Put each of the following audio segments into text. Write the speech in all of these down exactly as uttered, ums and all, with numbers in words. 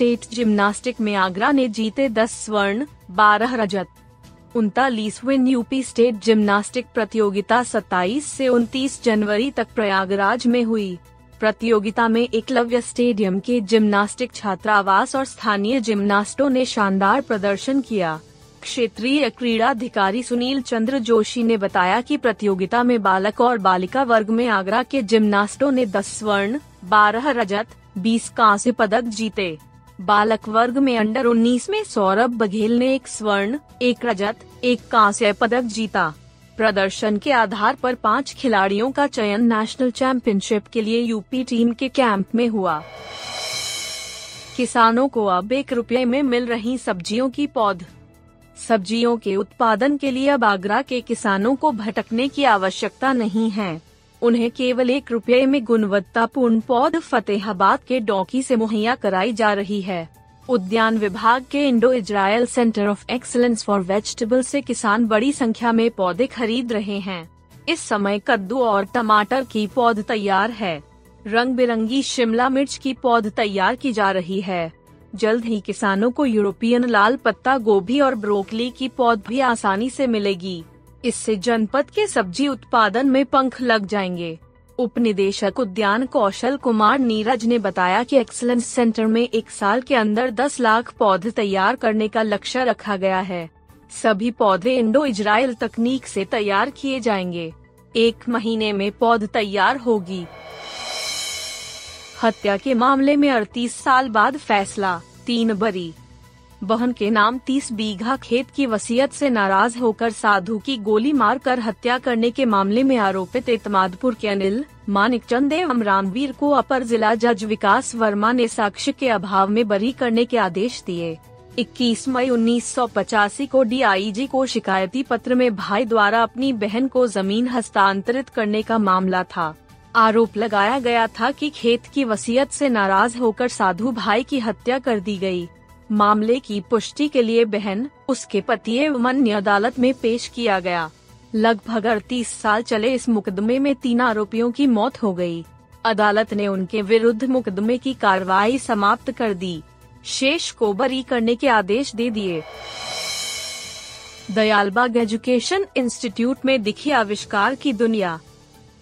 State gymnastic में आगरा ने जीते दस स्वर्ण बारह रजत। उनतालीसवें यूपी स्टेट जिम्नास्टिक प्रतियोगिता सत्ताईस से उनतीस जनवरी तक प्रयागराज में हुई। प्रतियोगिता में एकलव्य स्टेडियम के जिम्नास्टिक छात्रावास और स्थानीय जिम्नास्टों ने शानदार प्रदर्शन किया। क्षेत्रीय क्रीड़ा अधिकारी सुनील चंद्र जोशी ने बताया कि प्रतियोगिता में बालक और बालिका वर्ग में आगरा के जिम्नास्टों ने दस स्वर्ण बारह रजत बीस कांस्य पदक जीते। बालक वर्ग में अंडर उन्नीस में सौरभ बघेल ने एक स्वर्ण एक रजत एक कांस्य पदक जीता। प्रदर्शन के आधार पर पांच खिलाड़ियों का चयन नेशनल चैंपियनशिप के लिए यूपी टीम के कैंप में हुआ। किसानों को अब एक रुपये में मिल रही सब्जियों की पौध। सब्जियों के उत्पादन के लिए अब आगरा के किसानों को भटकने की आवश्यकता नहीं है। उन्हें केवल एक रुपये में गुणवत्तापूर्ण पौध फतेहाबाद के डॉकी से मुहैया कराई जा रही है। उद्यान विभाग के Indo Israel centre of excellence for vegetable से किसान बड़ी संख्या में पौधे खरीद रहे हैं। इस समय कद्दू और टमाटर की पौध तैयार है। रंग बिरंगी शिमला मिर्च की पौध तैयार की जा रही है। जल्द ही किसानों को यूरोपियन लाल पत्ता गोभी और ब्रोकली की पौध भी आसानी से मिलेगी। इससे जनपद के सब्जी उत्पादन में पंख लग जाएंगे। उपनिदेशक उद्यान कौशल कुमार नीरज ने बताया कि एक्सीलेंस सेंटर में एक साल के अंदर दस लाख पौधे तैयार करने का लक्ष्य रखा गया है। सभी पौधे इंडो इजरायल तकनीक से तैयार किए जाएंगे। एक महीने में पौध तैयार होगी। हत्या के मामले में अड़तीस साल बाद फैसला, तीन बरी। बहन के नाम तीस बीघा खेत की वसीयत से नाराज होकर साधु की गोली मारकर हत्या करने के मामले में आरोपित एतमादपुर के अनिल मानिकचंद एवं रामवीर को अपर जिला जज विकास वर्मा ने साक्ष्य के अभाव में बरी करने के आदेश दिए। इक्कीस मई उन्नीस सौ पचासी को डीआईजी को शिकायती पत्र में भाई द्वारा अपनी बहन को जमीन हस्तांतरित करने का मामला था। आरोप लगाया गया था कि खेत की वसीयत से नाराज होकर साधु भाई की हत्या कर दी गयी। मामले की पुष्टि के लिए बहन, उसके पति एवं अन्य अदालत में पेश किया गया। लगभग अड़तीस साल चले इस मुकदमे में तीन आरोपियों की मौत हो गई। अदालत ने उनके विरुद्ध मुकदमे की कार्रवाई समाप्त कर दी। शेष को बरी करने के आदेश दे दिए। दयालबाग एजुकेशन इंस्टीट्यूट में दिखी आविष्कार की दुनिया।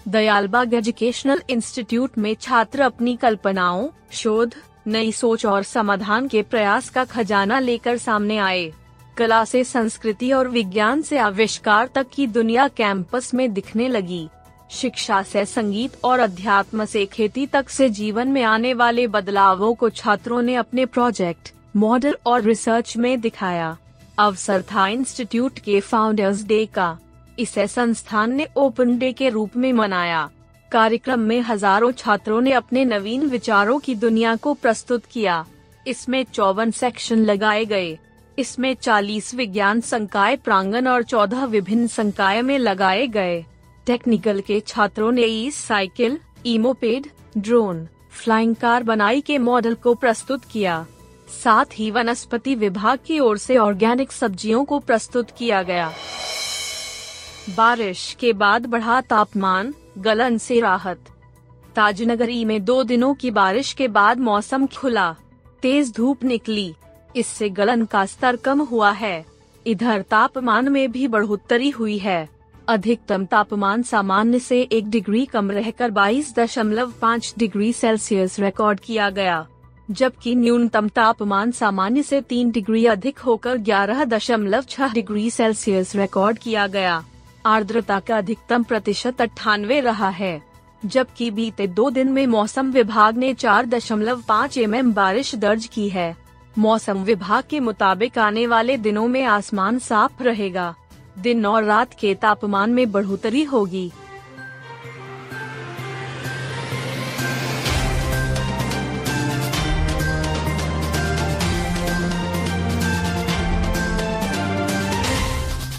दयालबाग एजुकेशनल इंस्टीट्यूट में छात्र अपनी कल्पनाओं, शोध, नई सोच और समाधान के प्रयास का खजाना लेकर सामने आए। कला से संस्कृति और विज्ञान से आविष्कार तक की दुनिया कैंपस में दिखने लगी। शिक्षा से संगीत और अध्यात्म से खेती तक से जीवन में आने वाले बदलावों को छात्रों ने अपने प्रोजेक्ट, मॉडल और रिसर्च में दिखाया। अवसर था इंस्टीट्यूट के फाउंडर्स डे का। इसे संस्थान ने ओपन डे के रूप में मनाया। कार्यक्रम में हजारों छात्रों ने अपने नवीन विचारों की दुनिया को प्रस्तुत किया। इसमें चौवन सेक्शन लगाए गए। इसमें चालीस विज्ञान संकाय प्रांगण और चौदह विभिन्न संकाय में लगाए गए। टेक्निकल के छात्रों ने e cycle, e moped, drone, flying car बनाई के मॉडल को प्रस्तुत किया। साथ ही वनस्पति विभाग की ओर से ऑर्गेनिक सब्जियों को प्रस्तुत किया गया। बारिश के बाद बढ़ा तापमान, गलन से राहत। ताजनगरी में दो दिनों की बारिश के बाद मौसम खुला। तेज धूप निकली, इससे गलन का स्तर कम हुआ है। इधर तापमान में भी बढ़ोतरी हुई है। अधिकतम तापमान सामान्य से एक डिग्री कम रहकर बाईस दशमलव पाँच डिग्री सेल्सियस रिकॉर्ड किया गया, जबकि न्यूनतम तापमान सामान्य से तीन डिग्री अधिक होकर ग्यारह दशमलव छह डिग्री सेल्सियस रिकॉर्ड किया गया। आर्द्रता का अधिकतम प्रतिशत अट्ठानवे रहा है, जबकि बीते दो दिन में मौसम विभाग ने चार दशमलव पाँच एमएम बारिश दर्ज की है। मौसम विभाग के मुताबिक आने वाले दिनों में आसमान साफ रहेगा। दिन और रात के तापमान में बढ़ोतरी होगी।